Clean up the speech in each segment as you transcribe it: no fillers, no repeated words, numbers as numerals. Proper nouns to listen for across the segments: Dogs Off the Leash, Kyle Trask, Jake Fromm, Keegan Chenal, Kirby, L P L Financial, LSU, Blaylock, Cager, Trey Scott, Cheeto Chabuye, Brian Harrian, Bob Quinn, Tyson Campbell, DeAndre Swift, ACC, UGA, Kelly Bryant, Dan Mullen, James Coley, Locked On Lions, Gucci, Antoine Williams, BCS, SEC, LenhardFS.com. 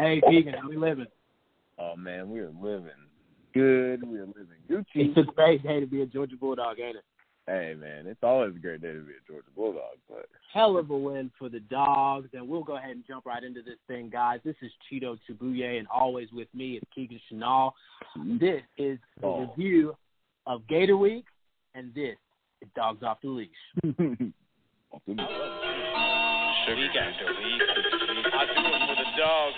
Hey, Keegan, how we living? Oh, man, we are living good. We are living Gucci. It's a great day to be a Georgia Bulldog, ain't it? Hey, man, it's always a great day to be a Georgia Bulldog. But hell of a win for the Dogs, and we'll go ahead and jump right into this thing, guys. This is Cheeto Chabuye, and always with me is Keegan Chenal. This is the review of Gator Week, and this is Dogs Off the Leash. Off the leash. Week after week, I do it for the dogs.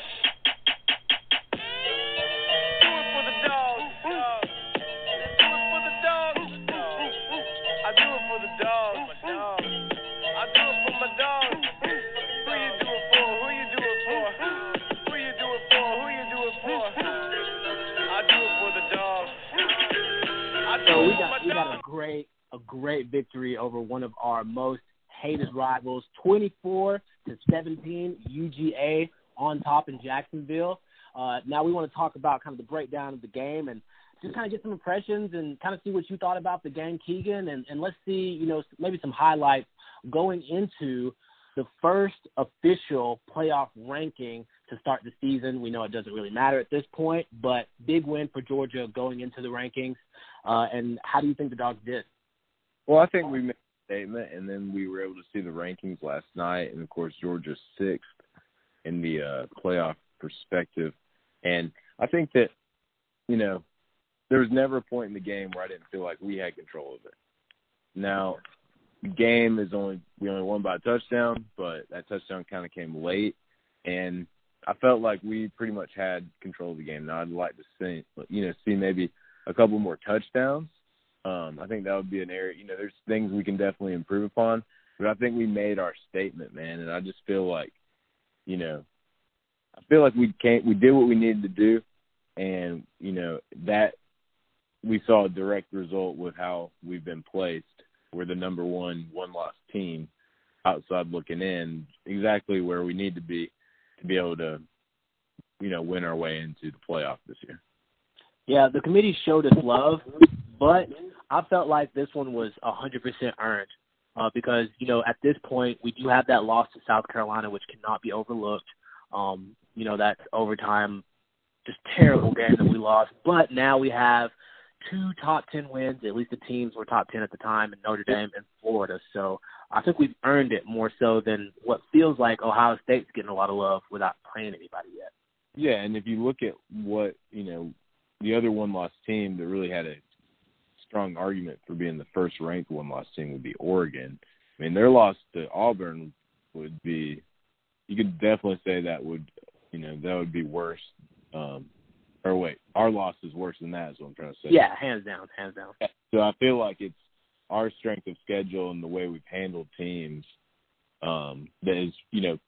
A great victory over one of our most hated rivals, 24-17, UGA on top in Jacksonville. Now we want to talk about kind of the breakdown of the game and just kind of get some impressions and kind of see what you thought about the game, Keegan, and let's see, you know, maybe some highlights going into the first official playoff ranking to start the season. We know it doesn't really matter at this point, but big win for Georgia going into the rankings. And how do you think the Dogs did? Well, I think we made a statement, and then we were able to see the rankings last night. And, of course, Georgia's sixth in the playoff perspective. And I think that, you know, there was never a point in the game where I didn't feel like we had control of it. Now, the game is we only won by a touchdown, but that touchdown kind of came late. And I felt like we pretty much had control of the game. Now, I'd like to see maybe a couple more touchdowns. I think that would be an area, you know, there's things we can definitely improve upon, but I think we made our statement, man. And I just feel like, you know, we did what we needed to do. And, you know, that we saw a direct result with how we've been placed. We're the number one-loss team outside looking in, exactly where we need to be able to, you know, win our way into the playoff this year. Yeah, the committee showed us love, but I felt like this one was 100% earned because, you know, at this point we do have that loss to South Carolina, which cannot be overlooked. You know, that's overtime, just terrible game that we lost. But now we have two top 10 wins, at least the teams were top 10 at the time, in Notre Dame and Florida. So I think we've earned it more so than what feels like Ohio State's getting a lot of love without playing anybody yet. Yeah, and if you look at what, you know, the other one-loss team that really had a strong argument for being the first-ranked one-loss team would be Oregon. I mean, their loss to Auburn would be – you could definitely say that would, you know, that would be worse. Our loss is worse than that is what I'm trying to say. Yeah, hands down. So I feel like it's our strength of schedule and the way we've handled teams that is, you know,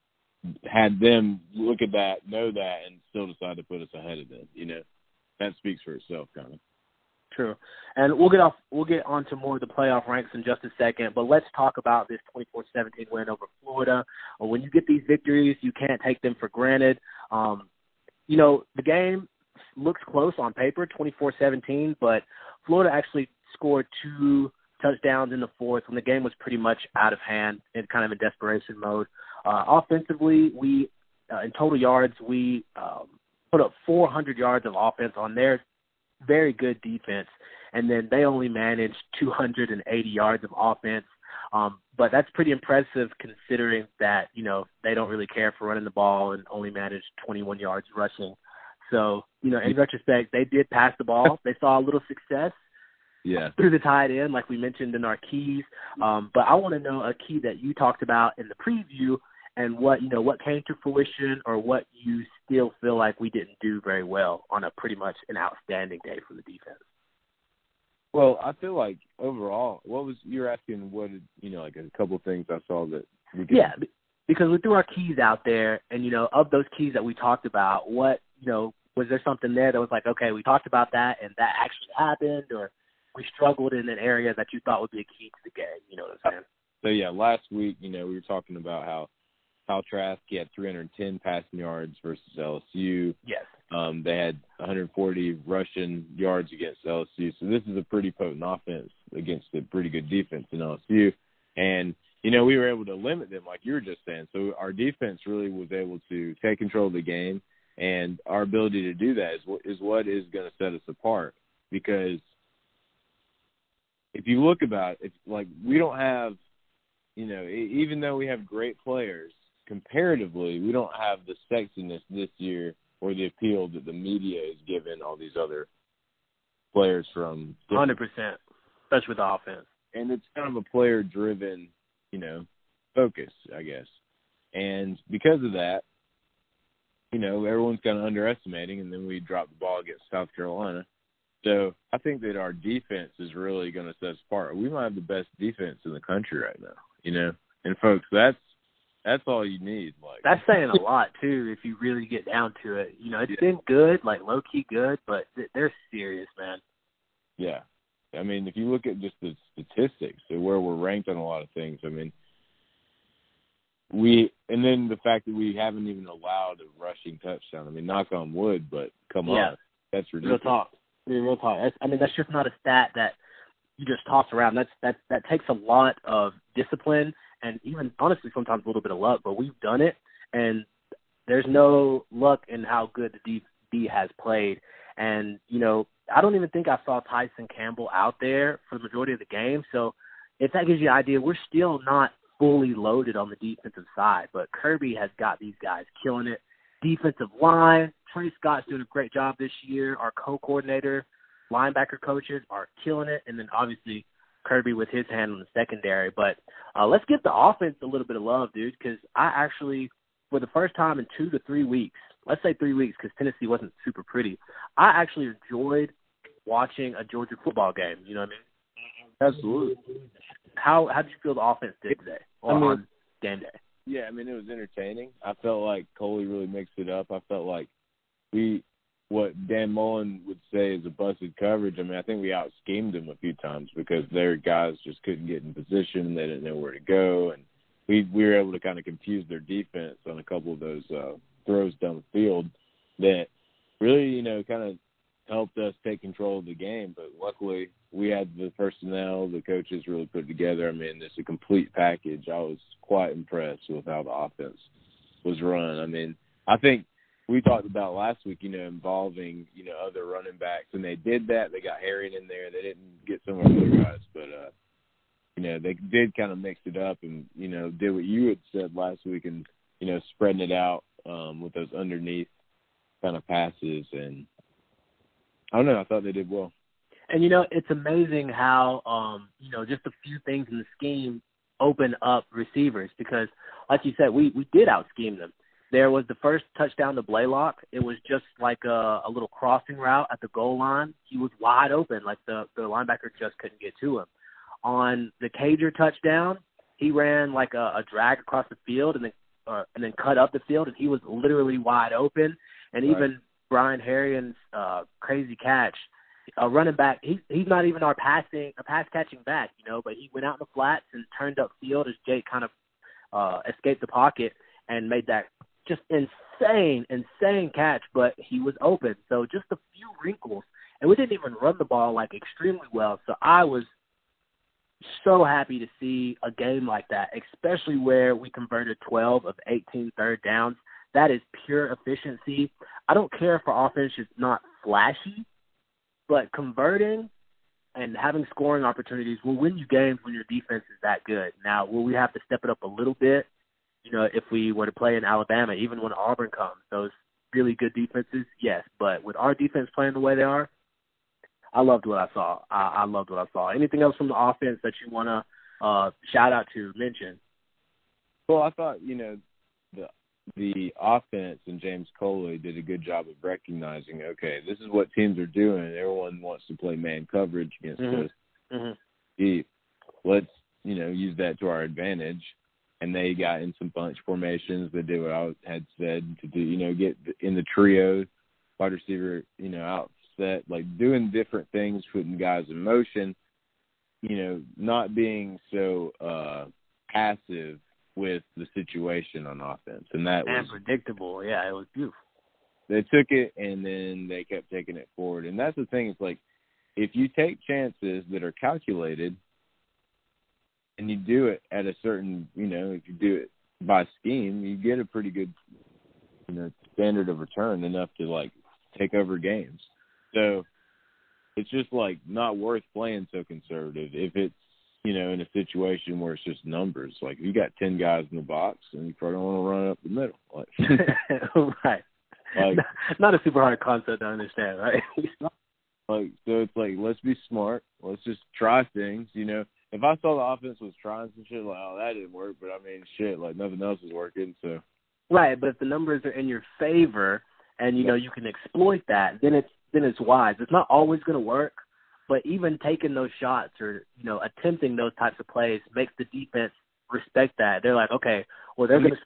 had them look at that, know that, and still decide to put us ahead of them, you know. That speaks for itself, kind of. True. And we'll get on to more of the playoff ranks in just a second, but let's talk about this 24-17 win over Florida. When you get these victories, you can't take them for granted. You know, the game looks close on paper, 24-17, but Florida actually scored two touchdowns in the fourth when the game was pretty much out of hand and kind of in desperation mode. Offensively, we in total yards, we put up 400 yards of offense on their very good defense, and then they only managed 280 yards of offense. But that's pretty impressive considering that, you know, they don't really care for running the ball and only managed 21 yards rushing. So, you know, in retrospect, they did pass the ball. They saw a little success through the tight end, like we mentioned in our keys. But I want to know a key that you talked about in the preview, and what, you know, what came to fruition or what you still feel like we didn't do very well on a pretty much an outstanding day for the defense? Well, I feel like overall, you're asking what, you know, like a couple of things I saw that we did. Yeah, because we threw our keys out there and, you know, of those keys that we talked about, what, you know, was there something there that was like, okay, we talked about that and that actually happened, or we struggled in an area that you thought would be a key to the game, you know what I'm saying? So, yeah, last week, you know, we were talking about how Kyle Trask, he had 310 passing yards versus LSU. Yes. They had 140 rushing yards against LSU. So this is a pretty potent offense against a pretty good defense in LSU. And, you know, we were able to limit them like you were just saying. So our defense really was able to take control of the game And our ability to do that is what is going to set us apart. Because if you look about it, like, we don't have, you know, even though we have great players, comparatively, we don't have the sexiness this year or the appeal that the media is giving all these other players from 100%, especially with offense. And it's kind of a player-driven, you know, focus, I guess. And because of that, you know, everyone's kind of underestimating, and then we drop the ball against South Carolina. So I think that our defense is really going to set us apart. We might have the best defense in the country right now, you know. And, folks, that's all you need. Like, that's saying a lot, too, if you really get down to it. You know, it's been good, like low-key good, but they're serious, man. Yeah. I mean, if you look at just the statistics and where we're ranked on a lot of things, I mean, and then the fact that we haven't even allowed a rushing touchdown. I mean, knock on wood, but come on. That's ridiculous. Real talk. That's just not a stat that you just toss around. That takes a lot of discipline and even, honestly, sometimes a little bit of luck, but we've done it, and there's no luck in how good the D has played. And, you know, I don't even think I saw Tyson Campbell out there for the majority of the game. So if that gives you an idea, we're still not fully loaded on the defensive side, but Kirby has got these guys killing it. Defensive line, Trey Scott's doing a great job this year. Our co-coordinator, linebacker coaches are killing it. And then obviously Kirby with his hand on the secondary. But let's give the offense a little bit of love, dude, because I actually, for the first time in 2 to 3 weeks, let's say 3 weeks because Tennessee wasn't super pretty, I actually enjoyed watching a Georgia football game. You know what I mean? Absolutely. How did you feel the offense did today on game day? Yeah, I mean, it was entertaining. I felt like Coley really mixed it up. I felt like what Dan Mullen would say is a busted coverage. I mean, I think we out-schemed them a few times because their guys just couldn't get in position. They didn't know where to go. And we were able to kind of confuse their defense on a couple of those throws down the field that really, you know, kind of helped us take control of the game. But luckily we had the personnel, the coaches really put it together. I mean, it's a complete package. I was quite impressed with how the offense was run. I mean, I think we talked about last week, you know, involving, you know, other running backs, and they did that. They got Harrian in there. They didn't get some of the other guys, but, you know, they did kind of mix it up and, you know, did what you had said last week and, you know, spreading it out with those underneath kind of passes. And I don't know, I thought they did well. And, you know, it's amazing how, you know, just a few things in the scheme open up receivers because, like you said, we did out-scheme them. There was the first touchdown to Blaylock. It was just like a little crossing route at the goal line. He was wide open, like the linebacker just couldn't get to him. On the Cager touchdown, he ran like a drag across the field and then cut up the field, and he was literally wide open. And right. Even Brian Harrian's crazy catch, a running back, he's not even our pass-catching back, you know, but he went out in the flats and turned up field as Jake kind of escaped the pocket and made that just insane catch, but he was open. So just a few wrinkles. And we didn't even run the ball, like, extremely well. So I was so happy to see a game like that, especially where we converted 12 of 18 third downs. That is pure efficiency. I don't care if our offense is not flashy, but converting and having scoring opportunities will win you games when your defense is that good. Now, will we have to step it up a little bit? You know, if we were to play in Alabama, even when Auburn comes, those really good defenses, yes. But with our defense playing the way they are, I loved what I saw. I loved what I saw. Anything else from the offense that you want to shout out to, mention? Well, I thought, you know, the offense and James Coley did a good job of recognizing, okay, this is what teams are doing. Everyone wants to play man coverage against us. Mm-hmm. Let's, you know, use that to our advantage. And they got in some bunch formations. They did what I had said to do, you know, get in the trio, wide receiver, you know, outset, like doing different things, putting guys in motion, you know, not being so passive with the situation on offense. And that was predictable. Yeah, it was beautiful. They took it and then they kept taking it forward. And that's the thing. It's like, if you take chances that are calculated and you do it at a certain, you know, if you do it by scheme, you get a pretty good and their standard of return enough to, like, take over games. So it's just, like, not worth playing so conservative if it's, you know, in a situation where it's just numbers. Like, if you got 10 guys in the box, and you probably don't want to run up the middle. Like, right. Like, not a super hard concept to understand, right? Like, so it's like, let's be smart. Let's just try things, you know. If I saw the offense was trying some shit, like, oh, that didn't work, but, I mean, shit, like, nothing else is working, so. Right, but if the numbers are in your favor and, you know, you can exploit that, then it's wise. It's not always going to work, but even taking those shots or, you know, attempting those types of plays makes the defense respect that. They're like, okay, well, they're going to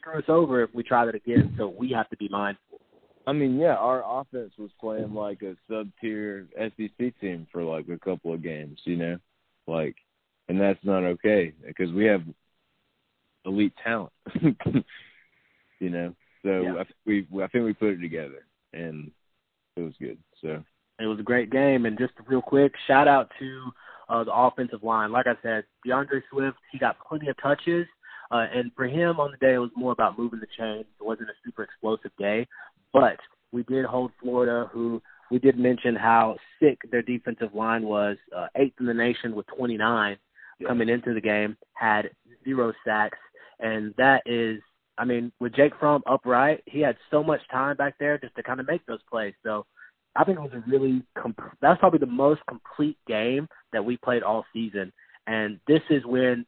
screw us over if we try that again, so we have to be mindful. I mean, yeah, our offense was playing like a sub-tier SEC team for like a couple of games, you know, like, and that's not okay because we have elite talent, you know. So yeah. I think we put it together, and it was good. So it was a great game, and just real quick, shout out to the offensive line. Like I said, DeAndre Swift, he got plenty of touches. And for him on the day, it was more about moving the chains. It wasn't a super explosive day. But we did hold Florida, who we did mention how sick their defensive line was, 8th in the nation with 29 coming into the game, had 0 sacks. And that is, I mean, with Jake Fromm upright, he had so much time back there just to kind of make those plays. So I think it was a really that's probably the most complete game that we played all season. And this is when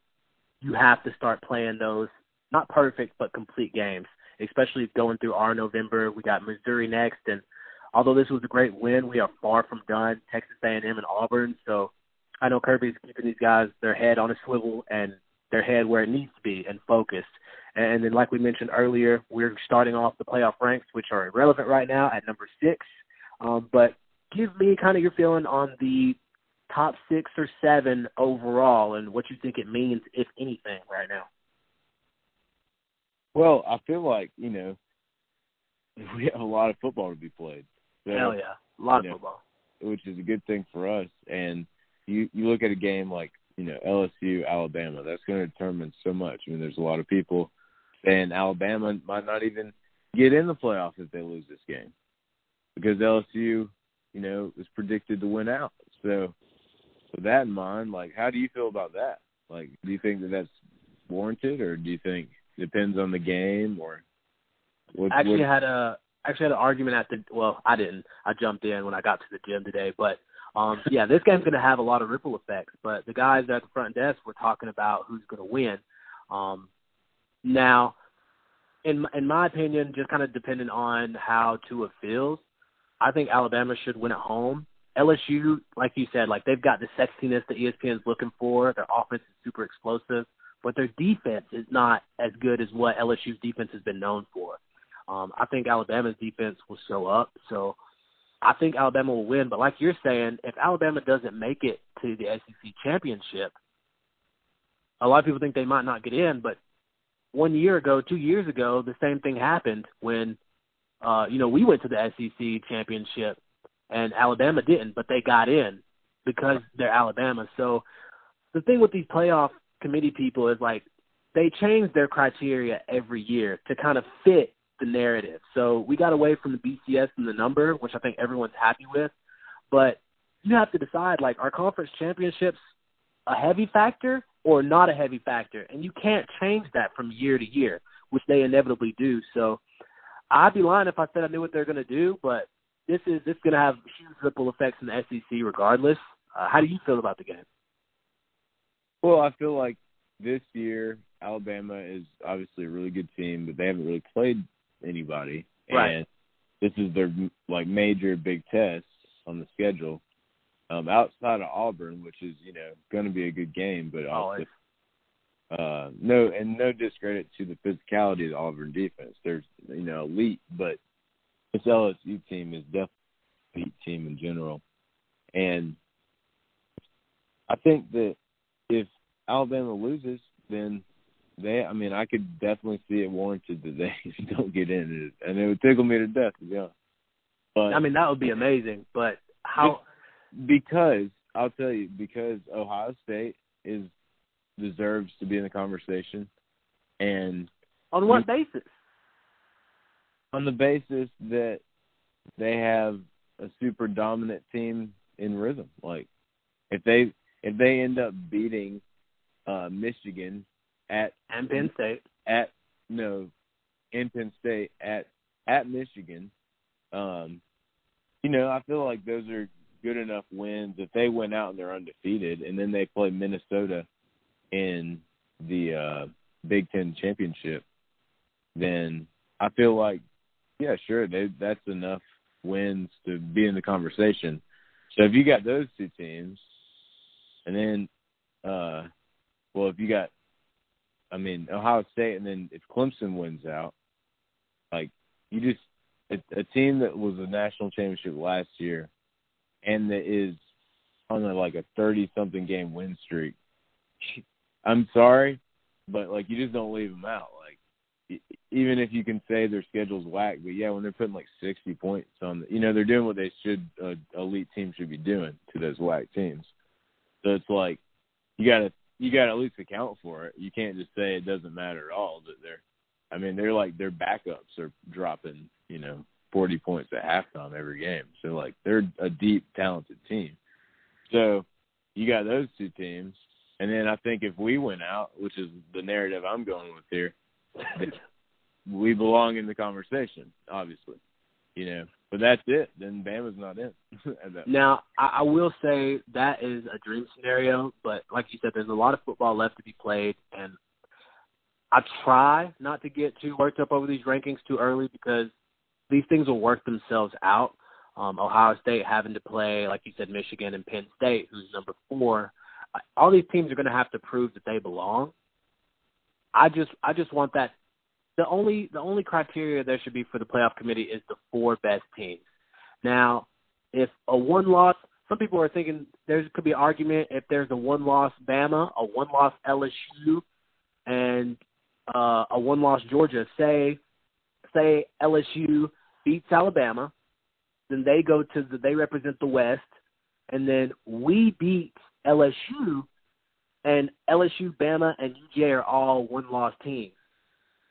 you have to start playing those, not perfect, but complete games, especially going through our November. We got Missouri next, and although this was a great win, we are far from done. Texas A&M and Auburn, so I know Kirby's keeping these guys, their head on a swivel and their head where it needs to be and focused. And then like we mentioned earlier, we're starting off the playoff ranks, which are irrelevant right now at number 6. But give me kind of your feeling on the top 6 or 7 overall and what you think it means, if anything, right now. Well, I feel like, you know, we have a lot of football to be played. So, hell yeah, a lot of football. Which is a good thing for us. And you look at a game like, you know, LSU, Alabama, that's going to determine so much. I mean, there's a lot of people saying Alabama might not even get in the playoffs if they lose this game because LSU, you know, is predicted to win out. So with that in mind, like, how do you feel about that? Like, do you think that that's warranted, or do you think it depends on the game? Or I actually had an argument at the – well, I didn't. I jumped in when I got to the gym today. But, yeah, this game's going to have a lot of ripple effects. But the guys at the front desk were talking about who's going to win. Now, in my opinion, just kind of depending on how Tua feels, I think Alabama should win at home. LSU, like you said, like they've got the sexiness that ESPN's looking for. Their offense is super explosive, but their defense is not as good as what LSU's defense has been known for. I think Alabama's defense will show up, so I think Alabama will win. But like you're saying, if Alabama doesn't make it to the SEC championship, a lot of people think they might not get in, but 1 year ago, 2 years ago, the same thing happened when, you know, we went to the SEC championship. And Alabama didn't, but they got in because they're Alabama. So the thing with these playoff committee people is, like, they change their criteria every year to kind of fit the narrative. So we got away from the BCS and the number, which I think everyone's happy with. But you have to decide, like, are conference championships a heavy factor or not a heavy factor? And you can't change that from year to year, which they inevitably do. So I'd be lying if I said I knew what they're going to do, but This is going to have huge ripple effects in the SEC regardless. How do you feel about the game? Well, I feel like this year Alabama is obviously a really good team, but they haven't really played anybody. Right. And this is their, like, major big test on the schedule outside of Auburn, which is, you know, going to be a good game. But also, no discredit to the physicality of the Auburn defense. They're, you know, elite, but this LSU team is definitely an elite team in general. And I think that if Alabama loses, then I could definitely see it warranted that they don't get in. And it would tickle me to death, to be honest. But, I mean, that would be amazing. But how? Because Ohio State deserves to be in the conversation. And on what basis? on the basis that they have a super dominant team in rhythm. Like if they end up beating Michigan at Penn State at Michigan, I feel like those are good enough wins. If they went out and they're undefeated, and then they play Minnesota in the Big Ten championship, then I feel like, yeah, sure, that's enough wins to be in the conversation. So if you got those two teams, and then, if you got, Ohio State, and then if Clemson wins out, like you just a team that was a national championship last year and that is on a 30-something game win streak. I'm sorry, but you just don't leave them out. Even if you can say their schedule's whack, but yeah, when they're putting 60 points on, they're doing what they should, elite team should be doing to those whack teams. So it's you gotta at least account for it. You can't just say it doesn't matter at all that they're their backups are dropping, 40 points at halftime every game. So they're a deep, talented team. So you got those two teams. And then I think if we went out, which is the narrative I'm going with here, we belong in the conversation, obviously, but that's it. Then Bama's not in. Now, I will say that is a dream scenario, but like you said, there's a lot of football left to be played, and I try not to get too worked up over these rankings too early because these things will work themselves out. Ohio State having to play, like you said, Michigan and Penn State, who's number 4. All these teams are going to have to prove that they belong. I just want that. The only criteria there should be for the playoff committee is the 4 best teams. Now, if a one-loss, some people are thinking there could be an argument if there's a one-loss Bama, a one-loss LSU, and a one-loss Georgia. Say LSU beats Alabama, then they go to they represent the West, and then we beat LSU, and LSU, Bama, and UGA are all one-loss teams.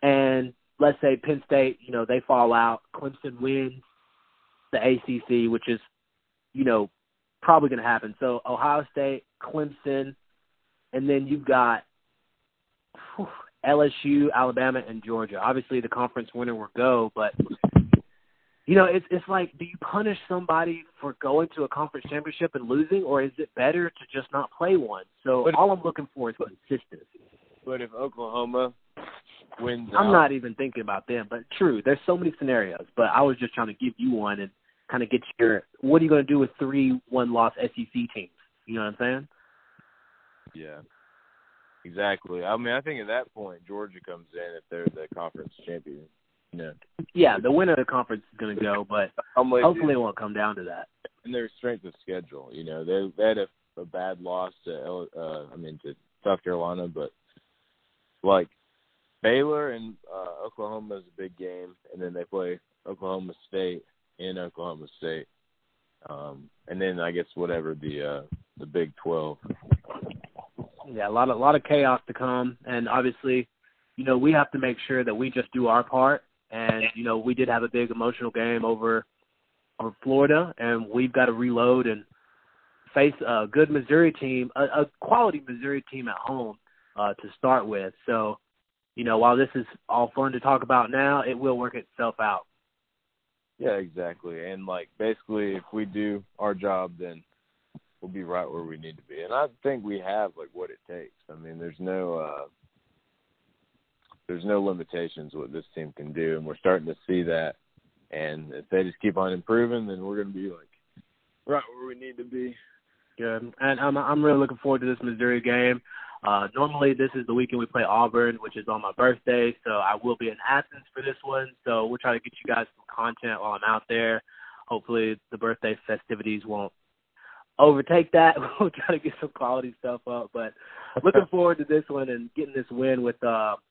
And let's say Penn State, they fall out. Clemson wins the ACC, which is, probably going to happen. So Ohio State, Clemson, and then you've got LSU, Alabama, and Georgia. Obviously, the conference winner will go, but it's do you punish somebody for going to a conference championship and losing, or is it better to just not play one? So all I'm looking for is consistency. But if Oklahoma wins out, I'm not even thinking about them, but true, there's so many scenarios. But I was just trying to give you one and kind of get what are you going to do with 3 1-loss SEC teams? You know what I'm saying? Yeah, exactly. I think at that point, Georgia comes in if they're the conference champion. No. Yeah, the winner of the conference is going to go, but hopefully it won't come down to that. And their strength of schedule, they had a bad loss to South Carolina, but Baylor and Oklahoma is a big game, and then they play Oklahoma State in Oklahoma State, and then I guess whatever the Big 12. Yeah, a lot of chaos to come, and obviously, we have to make sure that we just do our part. And, we did have a big emotional game over Florida, and we've got to reload and face a good Missouri team, a quality Missouri team at home to start with. So, while this is all fun to talk about now, it will work itself out. Yeah, exactly. And, basically, if we do our job, then we'll be right where we need to be. And I think we have, what it takes. There's no there's no limitations what this team can do, and we're starting to see that. And if they just keep on improving, then we're going to be right where we need to be. Good. And I'm really looking forward to this Missouri game. Normally this is the weekend we play Auburn, which is on my birthday, so I will be in Athens for this one. So we'll try to get you guys some content while I'm out there. Hopefully the birthday festivities won't overtake that. We'll try to get some quality stuff up, but looking forward to this one and getting this win with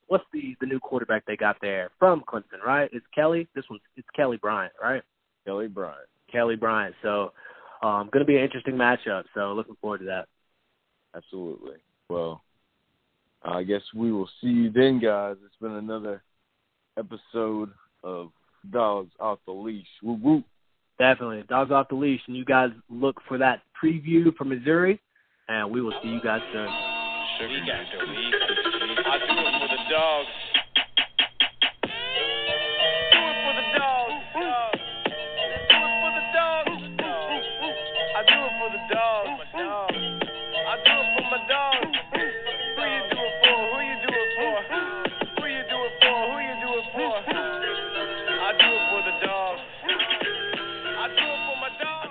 what's the new quarterback they got there from Clemson, right? It's Kelly. It's Kelly Bryant, right? Kelly Bryant. So going to be an interesting matchup. So looking forward to that. Absolutely. Well, I guess we will see you then, guys. It's been another episode of Dogs Off the Leash. Woo woo. Definitely. Dogs Off the Leash. And you guys look for that preview from Missouri. And we will see you guys soon. We got to leave. I do it for the dogs. Do it for the dogs. I do it for the dogs.